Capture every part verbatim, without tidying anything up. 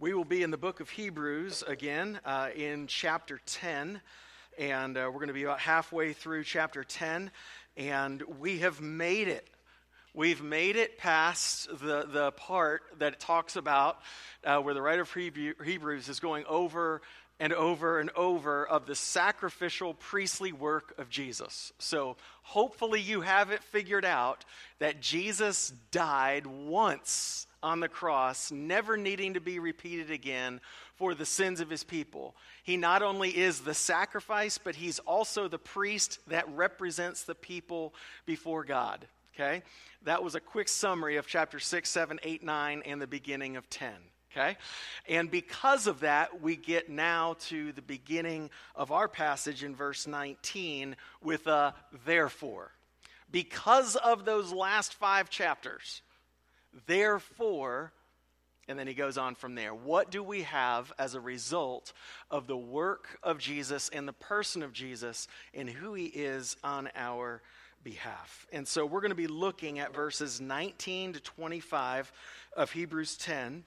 We will be in the book of Hebrews again uh, in chapter ten, and uh, we're going to be about halfway through chapter ten, and we have made it. We've made it past the, the part that it talks about uh, where the writer of Hebrews is going over and over and over of the sacrificial priestly work of Jesus. So hopefully you have it figured out that Jesus died once on the cross, never needing to be repeated again for the sins of his people. He not only is the sacrifice, but he's also the priest that represents the people before God. Okay? That was a quick summary of chapter six, seven, eight, nine, and the beginning of ten. Okay? And because of that, we get now to the beginning of our passage in verse nineteen with a therefore. Because of those last five chapters, therefore, and then he goes on from there. What do we have as a result of the work of Jesus and the person of Jesus and who he is on our behalf? And so we're going to be looking at verses nineteen to twenty-five of Hebrews ten.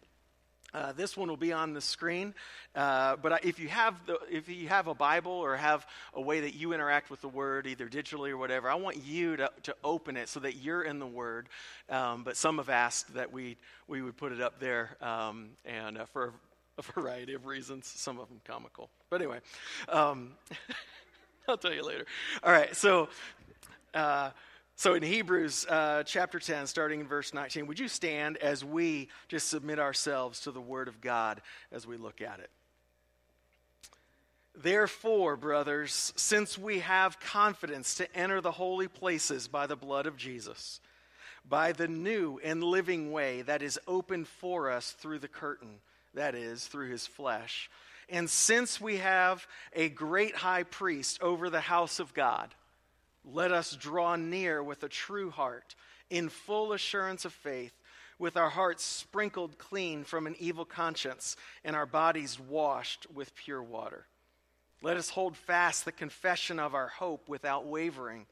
Uh, this one will be on the screen, uh, but if you have the, if you have a Bible or have a way that you interact with the Word, either digitally or whatever, I want you to, to open it so that you're in the Word. Um, but some have asked that we we would put it up there, um, and uh, for a variety of reasons, some of them comical. But anyway, um, I'll tell you later. All right, so. Uh, So in Hebrews uh, chapter ten, starting in verse nineteen, would you stand as we just submit ourselves to the Word of God as we look at it? Therefore, brothers, since we have confidence to enter the holy places by the blood of Jesus, by the new and living way that is opened for us through the curtain, that is, through his flesh, and since we have a great high priest over the house of God, let us draw near with a true heart, in full assurance of faith, with our hearts sprinkled clean from an evil conscience, and our bodies washed with pure water. Let us hold fast the confession of our hope without wavering,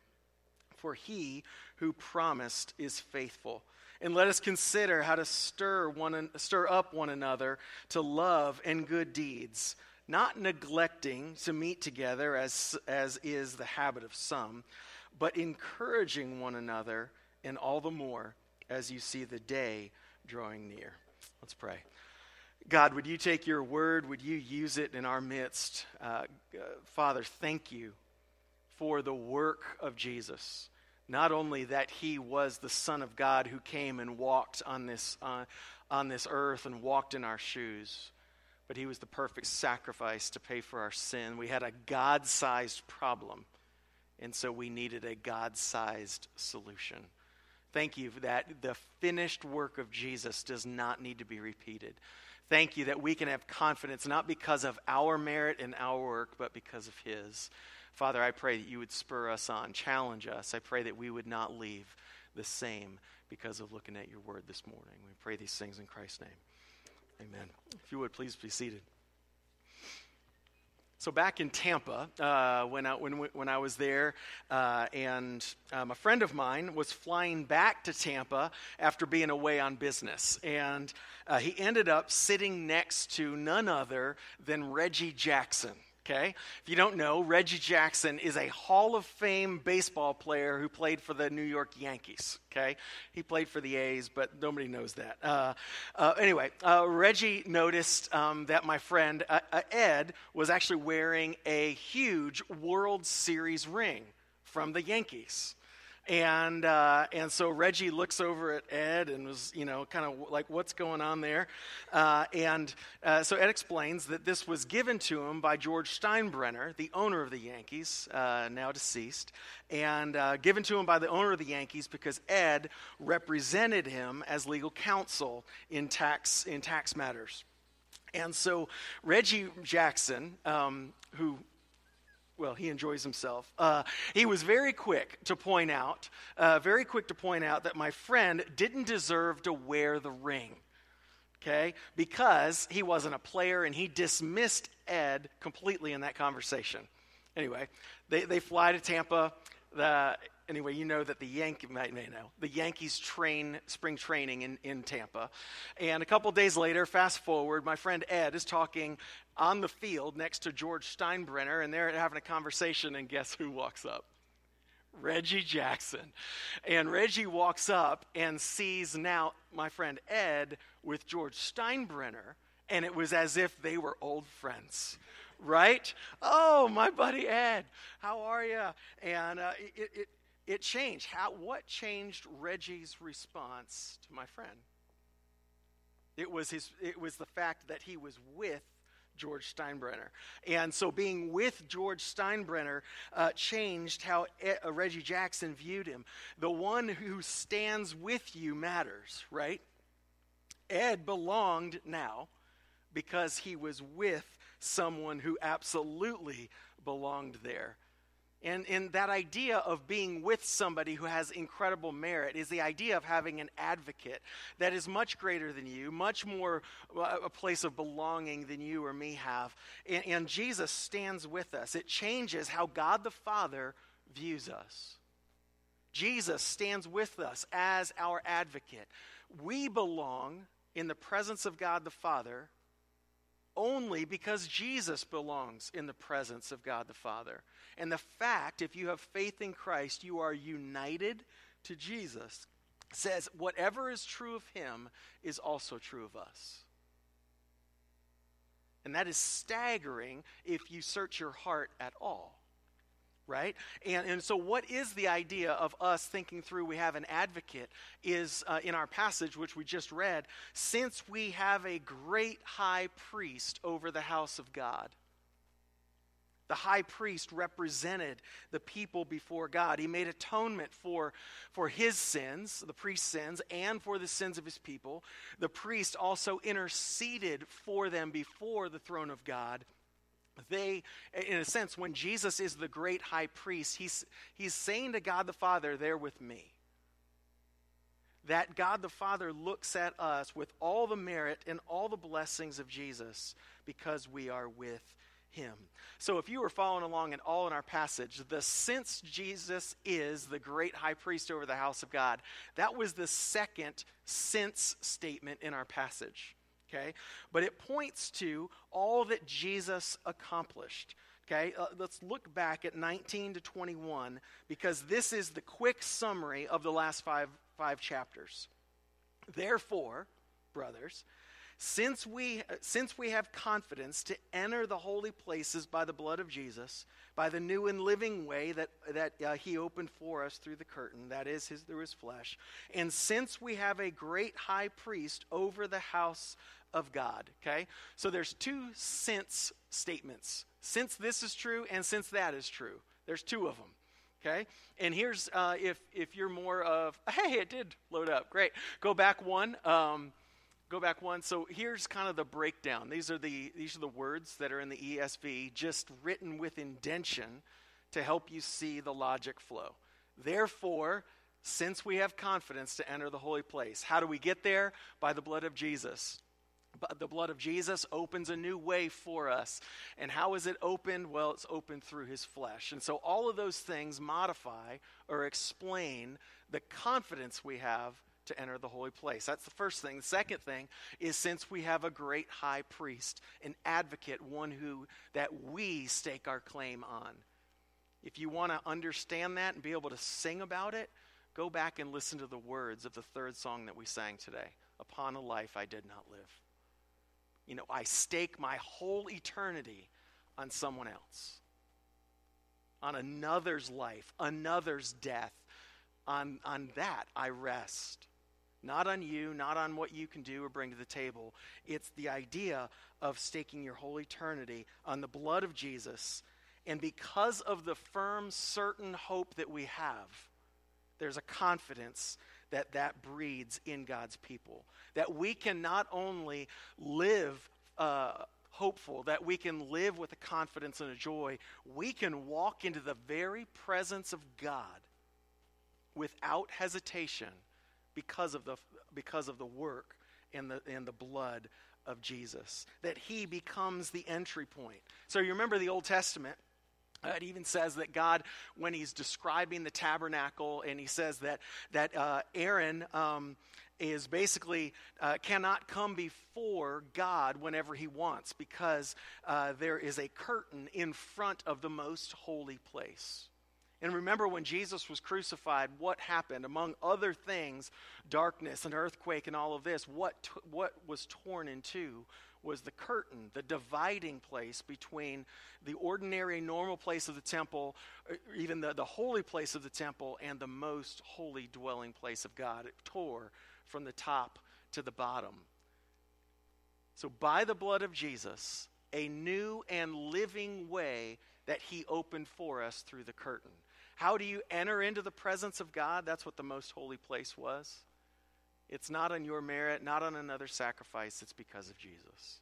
for he who promised is faithful. And let us consider how to stir one, stir up one another to love and good deeds, not neglecting to meet together as as is the habit of some, but encouraging one another, and all the more as you see the day drawing near. Let's pray. God, would you take your word? Would you use it in our midst? Uh, uh, Father, thank you for the work of Jesus. Not only that he was the Son of God who came and walked on this uh, on this earth and walked in our shoes, but he was the perfect sacrifice to pay for our sin. We had a God-sized problem, and so we needed a God-sized solution. Thank you that the finished work of Jesus does not need to be repeated. Thank you that we can have confidence, not because of our merit and our work, but because of his. Father, I pray that you would spur us on, challenge us. I pray that we would not leave the same because of looking at your word this morning. We pray these things in Christ's name. Amen. If you would, please be seated. So back in Tampa, uh, when I when when I was there, uh, and um, a friend of mine was flying back to Tampa after being away on business, and uh, he ended up sitting next to none other than Reggie Jackson. Okay? If you don't know, Reggie Jackson is a Hall of Fame baseball player who played for the New York Yankees. Okay? He played for the A's, but nobody knows that. Uh, uh, anyway, uh, Reggie noticed um, that my friend uh, uh, Ed was actually wearing a huge World Series ring from the Yankees. And uh, and so Reggie looks over at Ed and was, you know, kind of like, what's going on there? Uh, and uh, so Ed explains that this was given to him by George Steinbrenner, the owner of the Yankees, uh, now deceased, and uh, given to him by the owner of the Yankees because Ed represented him as legal counsel in tax in tax matters. And so Reggie Jackson, um, who... well, he enjoys himself. Uh, he was very quick to point out, uh, very quick to point out that my friend didn't deserve to wear the ring, okay? Because he wasn't a player, and he dismissed Ed completely in that conversation. Anyway, they, they fly to Tampa. The anyway, you know that the Yankee might may know the Yankees train spring training in, in Tampa. And a couple days later, fast forward, my friend Ed is talking on the field next to George Steinbrenner, and they're having a conversation, and guess who walks up? Reggie Jackson. And Reggie walks up and sees now my friend Ed with George Steinbrenner, and it was as if they were old friends, right? Oh, my buddy Ed, how are you? And uh, it, it it changed. How? What changed Reggie's response to my friend? It was his. It was the fact that he was with George Steinbrenner. And so being with George Steinbrenner uh, changed how e- uh, Reggie Jackson viewed him. The one who stands with you matters, right? Ed belonged now because he was with someone who absolutely belonged there. And, and that idea of being with somebody who has incredible merit is the idea of having an advocate that is much greater than you, much more a place of belonging than you or me have. And, and Jesus stands with us. It changes how God the Father views us. Jesus stands with us as our advocate. We belong in the presence of God the Father only because Jesus belongs in the presence of God the Father. And the fact, if you have faith in Christ, you are united to Jesus, says whatever is true of him is also true of us. And that is staggering if you search your heart at all, right? And, and so what is the idea of us thinking through we have an advocate is uh, in our passage, which we just read, since we have a great high priest over the house of God. The high priest represented the people before God. He made atonement for, for his sins, the priest's sins, and for the sins of his people. The priest also interceded for them before the throne of God. They, in a sense, when Jesus is the great high priest, he's, he's saying to God the Father, "There with me." That God the Father looks at us with all the merit and all the blessings of Jesus because we are with him. So if you were following along at all in our passage, the since Jesus is the great high priest over the house of God, that was the second since statement in our passage. Okay, but it points to all that Jesus accomplished. Okay, uh, let's look back at nineteen to twenty-one because this is the quick summary of the last five five chapters. Therefore, brothers, since we since we have confidence to enter the holy places by the blood of Jesus, by the new and living way that that uh, he opened for us through the curtain, that is his through his flesh, and since we have a great high priest over the house of God. Okay, so there's two since statements: since this is true and since that is true. There's two of them. Okay, and here's uh, if if you're more of hey, it did load up, great. Go back one. Um, Go back one. So here's kind of the breakdown. These are the these are the words that are in the E S V, just written with indentation to help you see the logic flow. Therefore, since we have confidence to enter the holy place, how do we get there? By the blood of Jesus. But the blood of Jesus opens a new way for us. And how is it opened? Well, it's opened through his flesh. And so all of those things modify or explain the confidence we have to enter the holy place. That's the first thing. The second thing is since we have a great high priest, an advocate, one who that we stake our claim on. If you want to understand that and be able to sing about it, go back and listen to the words of the third song that we sang today, "Upon a Life I Did Not Live." You know, I stake my whole eternity on someone else, on another's life, another's death. On, on that I rest. Not on you, not on what you can do or bring to the table. It's the idea of staking your whole eternity on the blood of Jesus. And because of the firm, certain hope that we have, there's a confidence that that breeds in God's people. That we can not only live uh, hopeful, that we can live with a confidence and a joy, we can walk into the very presence of God without hesitation, because of the because of the work and the and the blood of Jesus, that he becomes the entry point. So you remember the Old Testament, It even says that God, when he's describing the tabernacle, and he says that that uh, Aaron um, is basically uh, cannot come before God whenever he wants, because uh, there is a curtain in front of the most holy place. And remember, when Jesus was crucified, what happened? Among other things, darkness and earthquake and all of this, what t- what was torn in two was the curtain, the dividing place between the ordinary, normal place of the temple, even the, the holy place of the temple, and the most holy dwelling place of God. It tore from the top to the bottom. So by the blood of Jesus, a new and living way that he opened for us through the curtain. How do you enter into the presence of God? That's what the most holy place was. It's not on your merit, not on another sacrifice. It's because of Jesus.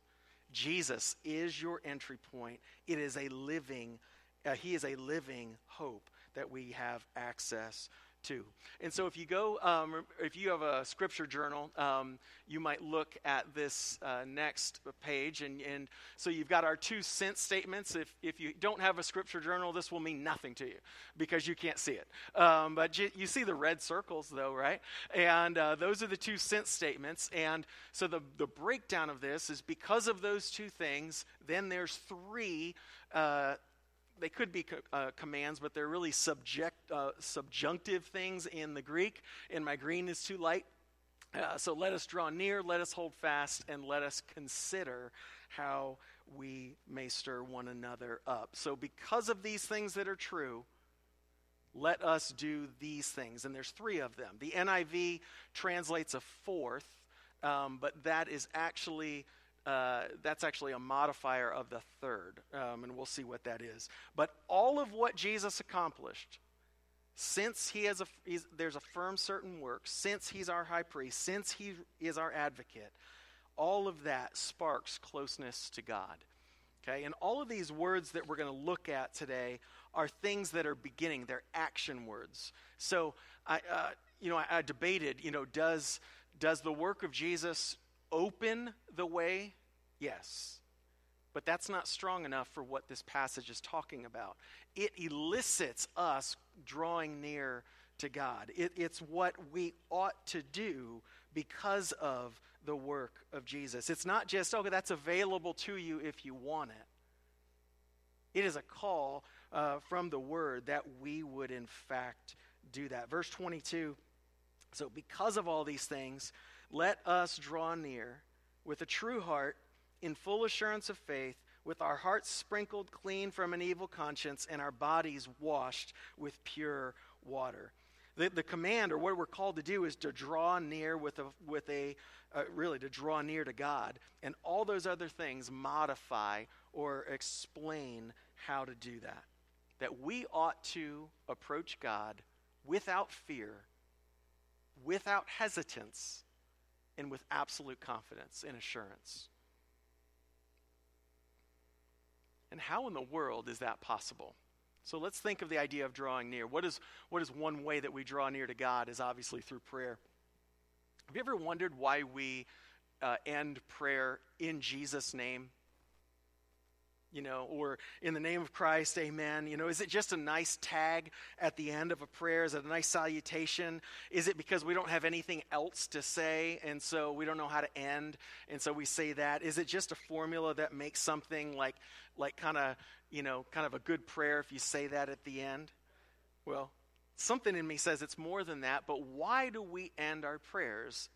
Jesus is your entry point. It is a living, uh, he is a living hope that we have access to. And so if you go, um, if you have a scripture journal, um, you might look at this uh, next page. And, and so you've got our two sense statements. If if you don't have a scripture journal, this will mean nothing to you because you can't see it. Um, but you, you see the red circles though, right? And uh, those are the two sense statements. And so the, the breakdown of this is because of those two things, then there's three uh They could be uh, commands, but they're really subject, uh, subjunctive things in the Greek. And my green is too light. Uh, so let us draw near, let us hold fast, and let us consider how we may stir one another up. So because of these things that are true, let us do these things. And there's three of them. The N I V translates a fourth, um, but that is actually... Uh, that's actually a modifier of the third, um, and we'll see what that is. But all of what Jesus accomplished, since he has a, he's, there's a firm certain work, since he's our high priest, since he is our advocate, all of that sparks closeness to God. Okay, and all of these words that we're going to look at today are things that are beginning, they're action words. So I, uh, you know, I, I debated, you know, does does the work of Jesus open the way? Yes. But that's not strong enough for what this passage is talking about. It elicits us drawing near to God. It, it's what we ought to do because of the work of Jesus. It's not just, okay, that's available to you if you want it. It is a call uh, from the Word that we would in fact do that. Verse twenty-two, so because of all these things, let us draw near with a true heart, in full assurance of faith, with our hearts sprinkled clean from an evil conscience and our bodies washed with pure water. The, the command, or what we're called to do, is to draw near with a, with a uh, really to draw near to God. And all those other things modify or explain how to do that. That we ought to approach God without fear, without hesitance, and with absolute confidence and assurance. And how in the world is that possible? So let's think of the idea of drawing near. What is what is one way that we draw near to God is obviously through prayer. Have you ever wondered why we uh, end prayer in Jesus' name? You know, or in the name of Christ, amen. You know, is it just a nice tag at the end of a prayer? Is it a nice salutation? Is it because we don't have anything else to say, and so we don't know how to end, and so we say that? Is it just a formula that makes something like, like kind of, you know, kind of a good prayer if you say that at the end? Well, something in me says it's more than that, but why do we end our prayers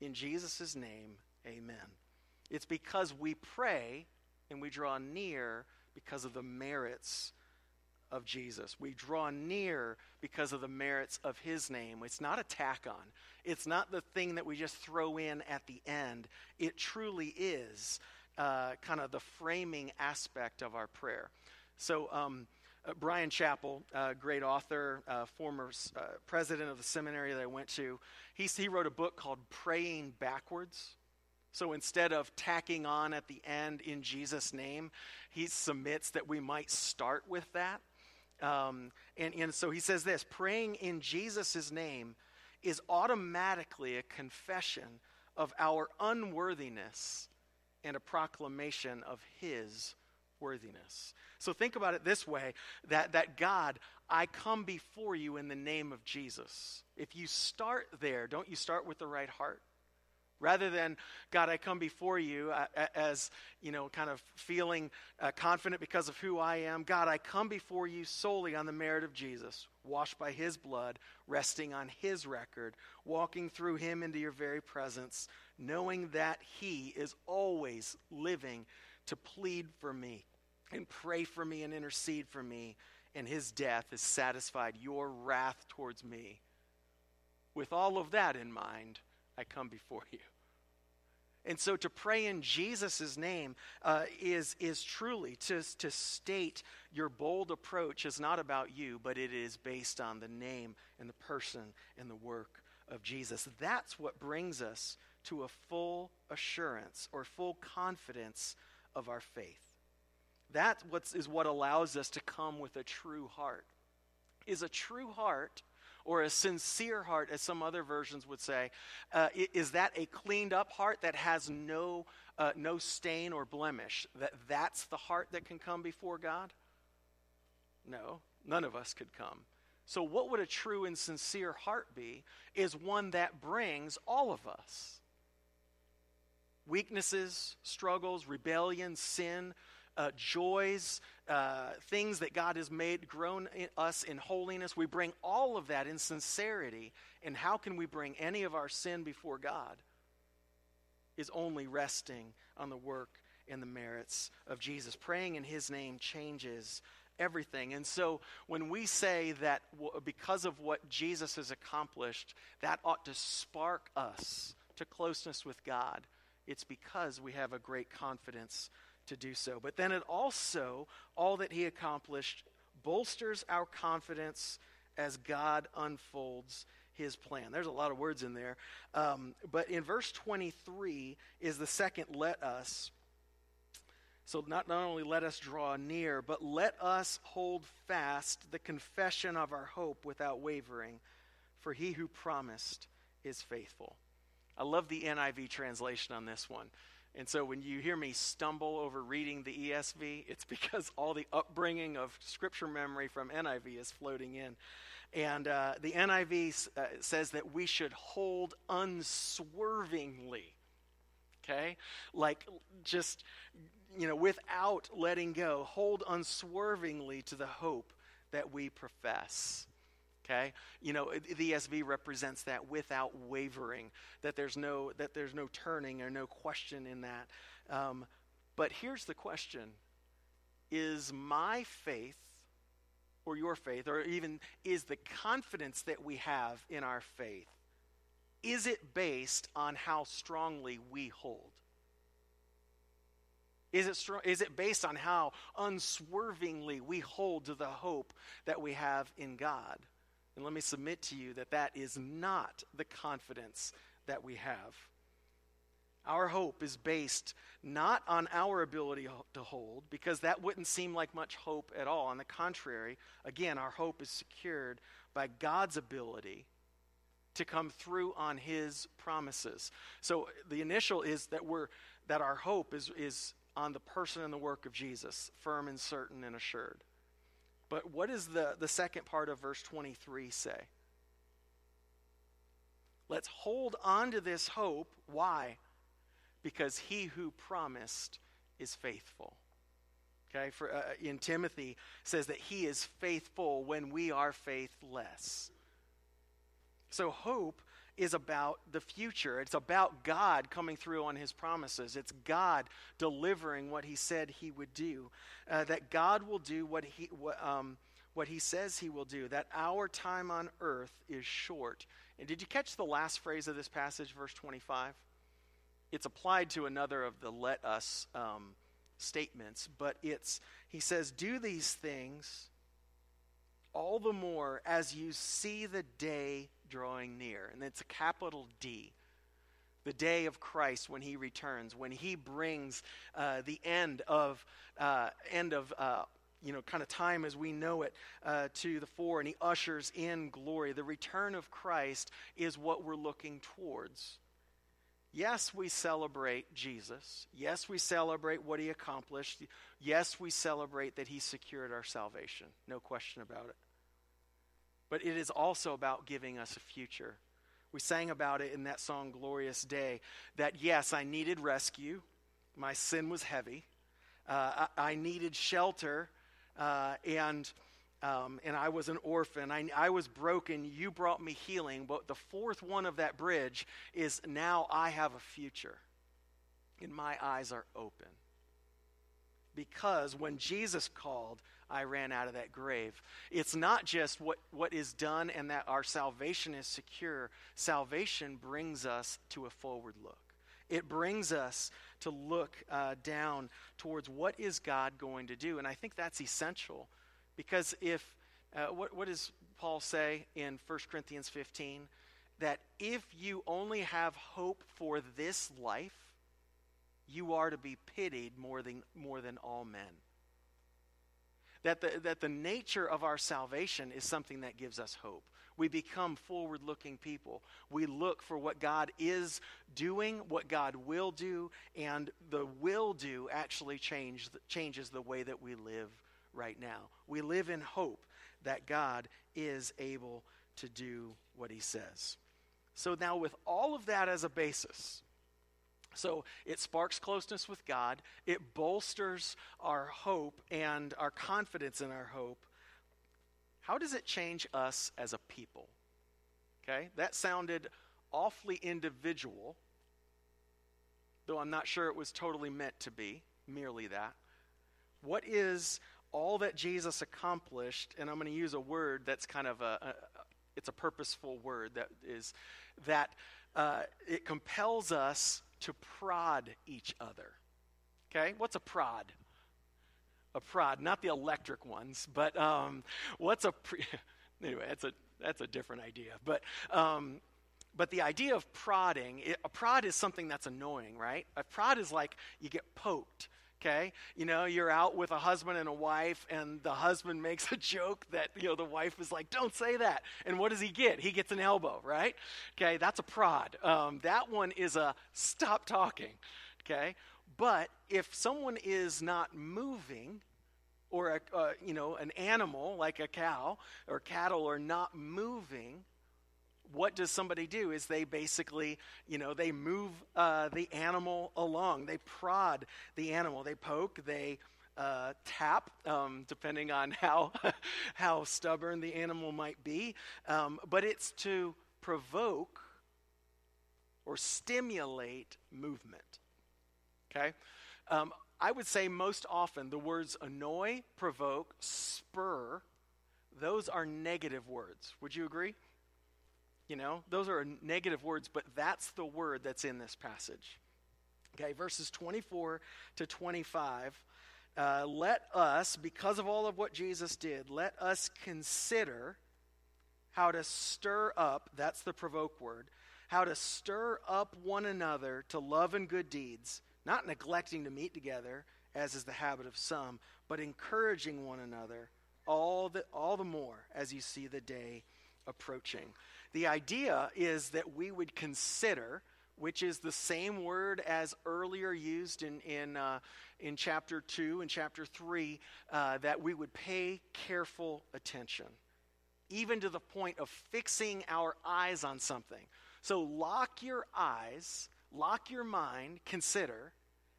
in Jesus' name, amen? It's because we pray, and we draw near because of the merits of Jesus. We draw near because of the merits of his name. It's not a tack on. It's not the thing that we just throw in at the end. It truly is uh, kind of the framing aspect of our prayer. So um, uh, Brian Chapel, uh, great author, uh, former uh, president of the seminary that I went to, he, he wrote a book called Praying Backwards. So instead of tacking on at the end in Jesus' name, he submits that we might start with that. Um, and, and so he says this, praying in Jesus' name is automatically a confession of our unworthiness and a proclamation of his worthiness. So think about it this way, that, that God, I come before you in the name of Jesus. If you start there, don't you start with the right heart? Rather than, God, I come before you as, you know, kind of feeling uh, confident because of who I am. God, I come before you solely on the merit of Jesus, washed by his blood, resting on his record, walking through him into your very presence, knowing that he is always living to plead for me and pray for me and intercede for me, and his death has satisfied your wrath towards me. With all of that in mind, I come before you. And so to pray in Jesus' name uh, is is truly to, to state your bold approach is not about you, but it is based on the name and the person and the work of Jesus. That's what brings us to a full assurance or full confidence of our faith. That what's, is what allows us to come with a true heart. Is a true heart, or a sincere heart, as some other versions would say, uh, is that a cleaned up heart that has no uh, no stain or blemish? That That's the heart that can come before God? No, none of us could come. So what would a true and sincere heart be is one that brings all of us. Weaknesses, struggles, rebellion, sin, Uh, joys, uh, things that God has made grown in us in holiness. We bring all of that in sincerity. And how can we bring any of our sin before God? Is only resting on the work and the merits of Jesus. Praying in his name changes everything. And so when we say that because of what Jesus has accomplished, that ought to spark us to closeness with God, it's because we have a great confidence to do so. But then it also, all that he accomplished, bolsters our confidence as God unfolds his plan. There's a lot of words in there. Um, but in verse twenty-three is the second let us. So not, not only let us draw near, but let us hold fast the confession of our hope without wavering, for he who promised is faithful. I love the N I V translation on this one. And so when you hear me stumble over reading the E S V, it's because all the upbringing of scripture memory from N I V is floating in. And uh, the N I V uh, says that we should hold unswervingly, okay? Like just, you know, without letting go, hold unswervingly to the hope that we profess. Okay, you know, the E S V represents that without wavering, that there's no that there's no turning or no question in that. Um, but here's the question: is my faith, or your faith, or even is the confidence that we have in our faith, is it based on how strongly we hold? Is it strong, is it based on how unswervingly we hold to the hope that we have in God? And let me submit to you that that is not the confidence that we have. Our hope is based not on our ability to hold, because that wouldn't seem like much hope at all. On the contrary, again, our hope is secured by God's ability to come through on his promises. So the initial is that we're that our hope is, is on the person and the work of Jesus, firm and certain and assured. But what does the, the second part of verse twenty-three say? Let's hold on to this hope. Why? Because he who promised is faithful. Okay, for, uh, in Timothy says that he is faithful when we are faithless. So hope is about the future. It's about God coming through on his promises. It's God delivering what he said he would do. Uh, that God will do what he what, um, what he says he will do. That our time on earth is short. And did you catch the last phrase of this passage, verse twenty-five? It's applied to another of the "let us" um, statements, but it's he says, "Do these things all the more as you see the day drawing near." And it's a capital D. The day of Christ when he returns, when he brings uh, the end of uh, end of uh, you know kind of time as we know it uh, to the fore, and he ushers in glory. The return of Christ is what we're looking towards. Yes, we celebrate Jesus. Yes, we celebrate what he accomplished. Yes, we celebrate that he secured our salvation. No question about it. But it is also about giving us a future. We sang about it in that song, Glorious Day, that yes, I needed rescue. My sin was heavy. Uh, I, I needed shelter. Uh, and um, and I was an orphan. I, I was broken. You brought me healing. But the fourth one of that bridge is now I have a future. And my eyes are open. Because when Jesus called, I ran out of that grave. It's not just what, what is done and that our salvation is secure. Salvation brings us to a forward look. It brings us to look uh, down towards what is God going to do. And I think that's essential because if, uh, what, what does Paul say in First Corinthians fifteen? That if you only have hope for this life, you are to be pitied more than, more than all men. That the, that the nature of our salvation is something that gives us hope. We become forward-looking people. We look for what God is doing, what God will do, and the will do actually change, changes the way that we live right now. We live in hope that God is able to do what he says. So now with all of that as a basis, so it sparks closeness with God, it bolsters our hope and our confidence in our hope. How does it change us as a people? Okay, that sounded awfully individual, though I'm not sure it was totally meant to be, merely that. What is all that Jesus accomplished, and I'm going to use a word that's kind of a, a it's a purposeful word that is, that uh, it compels us to prod each other. Okay, what's a prod? A prod, not the electric ones, but um, what's a pre- anyway? That's a that's a different idea. But um, but the idea of prodding, it, a prod is something that's annoying, right? A prod is like you get poked. Okay, you know, you're out with a husband and a wife, and the husband makes a joke that you know the wife is like, "Don't say that." And what does he get? He gets an elbow, right? Okay, that's a prod. Um, that one is a stop talking. Okay. But if someone is not moving, or a, uh, you know, an animal like a cow or cattle are not moving, what does somebody do? Is they basically, you know, they move uh, the animal along. They prod the animal. They poke. They uh, tap, um, depending on how how stubborn the animal might be. Um, but it's to provoke or stimulate movement. Okay, um, I would say most often the words annoy, provoke, spur, those are negative words. Would you agree? You know, those are negative words, but that's the word that's in this passage. Okay, verses twenty-four to twenty-five, uh, let us, because of all of what Jesus did, let us consider how to stir up, that's the provoke word, how to stir up one another to love and good deeds, not neglecting to meet together, as is the habit of some, but encouraging one another all the, all the more as you see the day approaching. The idea is that we would consider, which is the same word as earlier used in in, uh, in chapter two and chapter three, uh, that we would pay careful attention, even to the point of fixing our eyes on something. So lock your eyes. Lock your mind, consider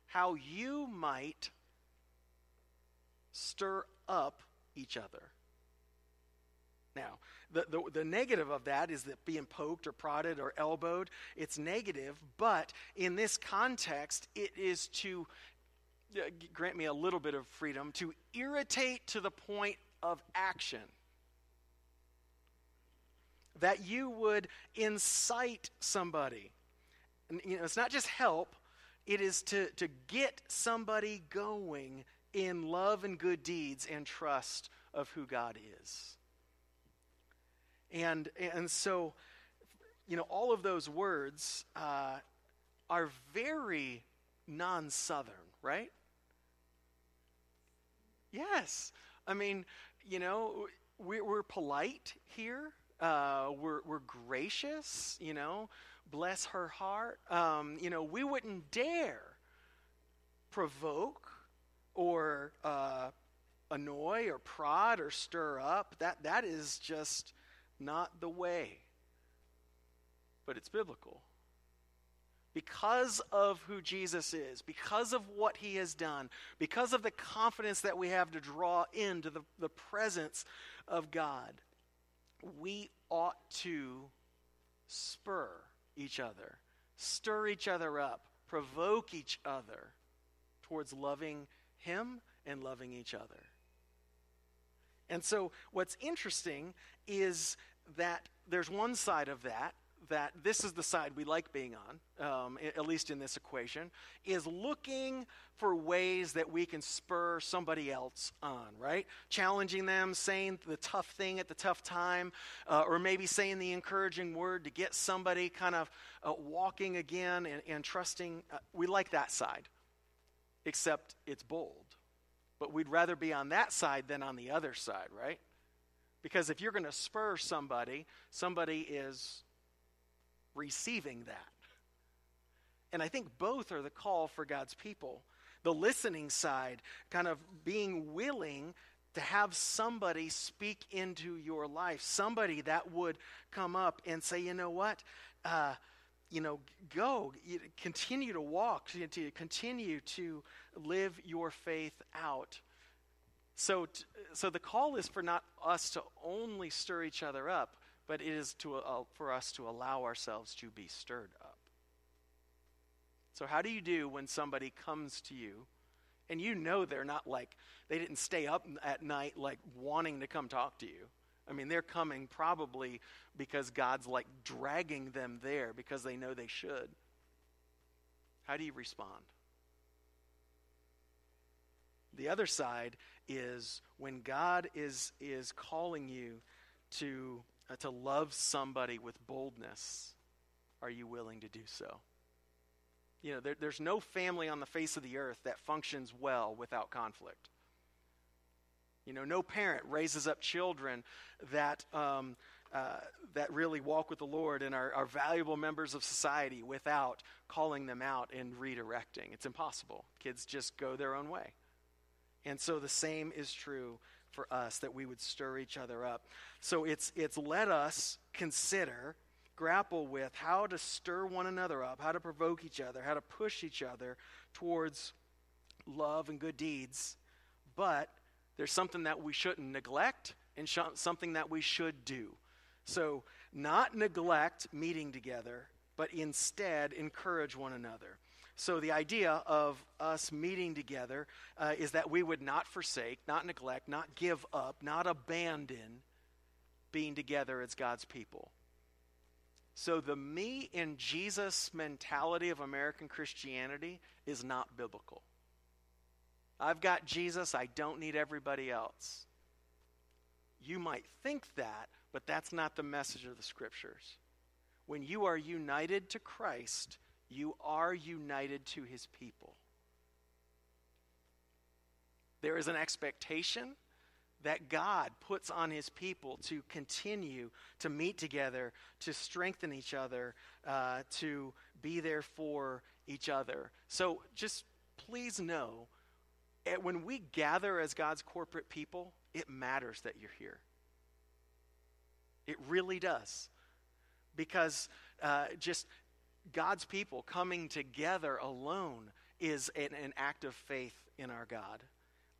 how you might stir up each other. Now, the, the, the negative of that is that being poked or prodded or elbowed, it's negative, but in this context, it is to, uh, grant me a little bit of freedom, to irritate to the point of action. That you would incite somebody. You know, it's not just help, it is to, to get somebody going in love and good deeds and trust of who God is. And and so, you know, all of those words uh, are very non-Southern, right? Yes. I mean, you know, we, we're polite here. Uh, we're, we're gracious, you know. bless her heart. Um, you know, we wouldn't dare provoke or uh, annoy or prod or stir up. That that is just not the way. But it's biblical. Because of who Jesus is, because of what he has done, because of the confidence that we have to draw into the, the presence of God, we ought to spur each other, stir each other up, provoke each other towards loving him and loving each other. And so what's interesting is that there's one side of that, that this is the side we like being on, um, at least in this equation, is looking for ways that we can spur somebody else on, right? Challenging them, saying the tough thing at the tough time, uh, or maybe saying the encouraging word to get somebody kind of uh, walking again and, and trusting. Uh, we like that side, except it's bold. But we'd rather be on that side than on the other side, right? Because if you're going to spur somebody, somebody is receiving that. And I think both are the call for God's people. The listening side, kind of being willing to have somebody speak into your life, somebody that would come up and say, you know what, uh, you know, go, continue to walk, continue to live your faith out. So, t- so the call is for not us to only stir each other up, but it is to uh, for us to allow ourselves to be stirred up. So how do you do when somebody comes to you, and you know they're not like, they didn't stay up at night like wanting to come talk to you. I mean, they're coming probably because God's like dragging them there because they know they should. How do you respond? The other side is when God is is calling you to Uh, to love somebody with boldness, are you willing to do so? You know, there, there's no family on the face of the earth that functions well without conflict. You know, no parent raises up children that um, uh, that really walk with the Lord and are, are valuable members of society without calling them out and redirecting. It's impossible. Kids just go their own way. And so the same is true for us, that we would stir each other up. So it's it's let us consider, grapple with how to stir one another up, how to provoke each other, how to push each other towards love and good deeds. But there's something that we shouldn't neglect and sh- something that we should do. So not neglect meeting together, but instead encourage one another. So the idea of us meeting together uh, is that we would not forsake, not neglect, not give up, not abandon being together as God's people. So the me and Jesus mentality of American Christianity is not biblical. I've got Jesus, I don't need everybody else. You might think that, but that's not the message of the scriptures. When you are united to Christ, you are united to his people. There is an expectation that God puts on his people to continue to meet together, to strengthen each other, uh, to be there for each other. So just please know, when we gather as God's corporate people, it matters that you're here. It really does. Because uh, just... God's people coming together alone is an, an act of faith in our God.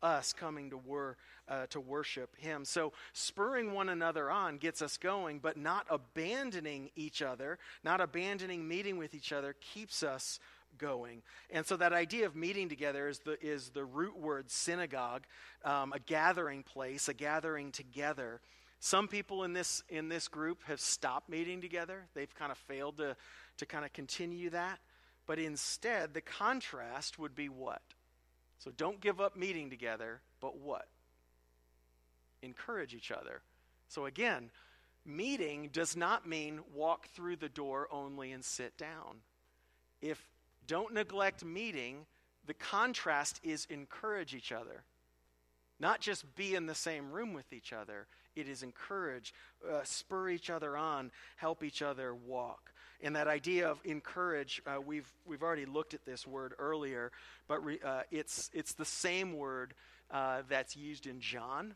Us coming to wor, uh, to worship him. So spurring one another on gets us going, but not abandoning each other, not abandoning meeting with each other keeps us going. And so that idea of meeting together is the is the root word synagogue, um, a gathering place, a gathering together. Some people in this in this group have stopped meeting together. They've kind of failed to, to kind of continue that. But instead, the contrast would be what? So don't give up meeting together, but what? Encourage each other. So again, meeting does not mean walk through the door only and sit down. If don't neglect meeting, the contrast is encourage each other. Not just be in the same room with each other. It is encourage, uh, spur each other on, help each other walk. And that idea of encourage, uh, we've we've already looked at this word earlier, but re, uh, it's it's the same word uh, that's used in John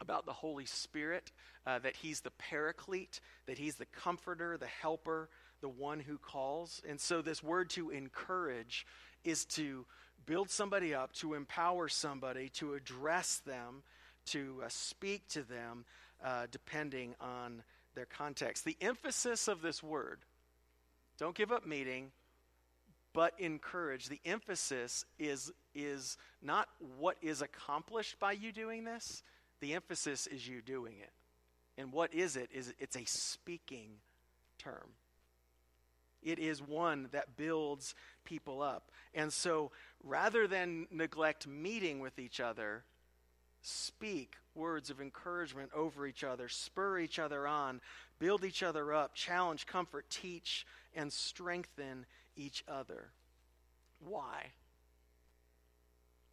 about the Holy Spirit, uh, that he's the Paraclete, that he's the comforter, the helper, the one who calls. And so this word to encourage is to build somebody up, to empower somebody, to address them, to uh, speak to them, uh, depending on their context. The emphasis of this word, don't give up meeting, but encourage. The emphasis is is not what is accomplished by you doing this. The emphasis is you doing it. And what is it? Is it's a speaking term. It is one that builds people up. And so rather than neglect meeting with each other, speak words of encouragement over each other, spur each other on, build each other up, challenge, comfort, teach, and strengthen each other. Why?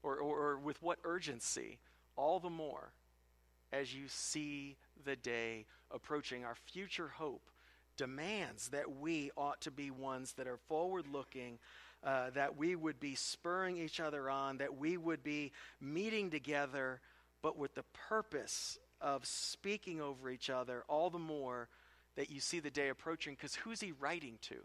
Or, or, or with what urgency? All the more as you see the day approaching. Our future hope demands that we ought to be ones that are forward-looking, uh, that we would be spurring each other on, that we would be meeting together, but with the purpose of speaking over each other, all the more that you see the day approaching, because who's he writing to?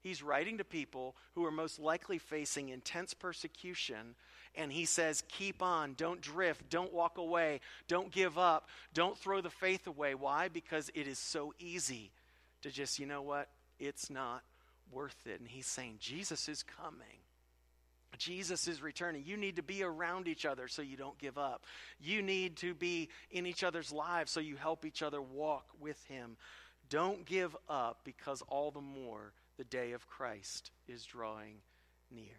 He's writing to people who are most likely facing intense persecution, and he says, keep on, don't drift, don't walk away, don't give up, don't throw the faith away. Why? Because it is so easy to just, you know what, it's not worth it. And he's saying, Jesus is coming. Jesus is returning. You need to be around each other so you don't give up. You need to be in each other's lives so you help each other walk with him. Don't give up, because all the more the day of Christ is drawing near.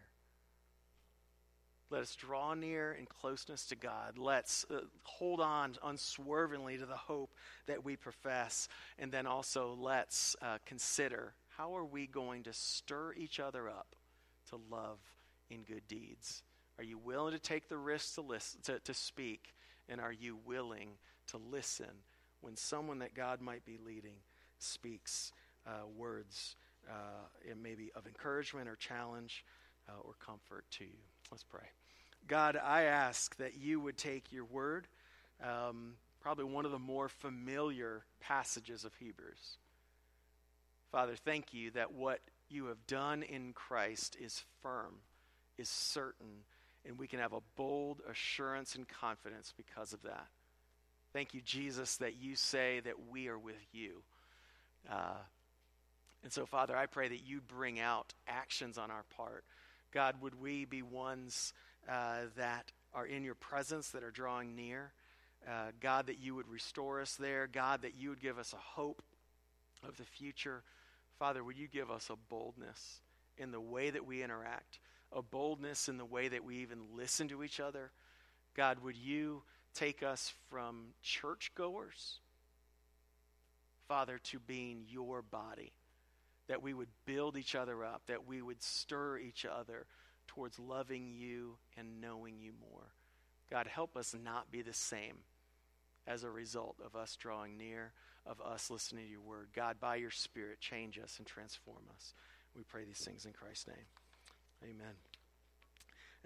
Let us draw near in closeness to God. Let's uh, hold on unswervingly to the hope that we profess. And then also let's uh, consider, how are we going to stir each other up to love in good deeds? Are you willing to take the risk to, listen, to, to speak? And are you willing to listen when someone that God might be leading speaks uh, words? Uh, it may be of encouragement or challenge uh, or comfort to you. Let's pray. God, I ask that you would take your word, um, probably one of the more familiar passages of Hebrews. Father, thank you that what you have done in Christ is firm, is certain, and we can have a bold assurance and confidence because of that. Thank you, Jesus, that you say that we are with you. Uh, And so, Father, I pray that you bring out actions on our part. God, would we be ones uh, that are in your presence, that are drawing near? Uh, God, that you would restore us there. God, that you would give us a hope of the future. Father, would you give us a boldness in the way that we interact, a boldness in the way that we even listen to each other? God, would you take us from churchgoers, Father, to being your body? That we would build each other up, that we would stir each other towards loving you and knowing you more. God, help us not be the same as a result of us drawing near, of us listening to your word. God, by your Spirit, change us and transform us. We pray these things in Christ's name. Amen.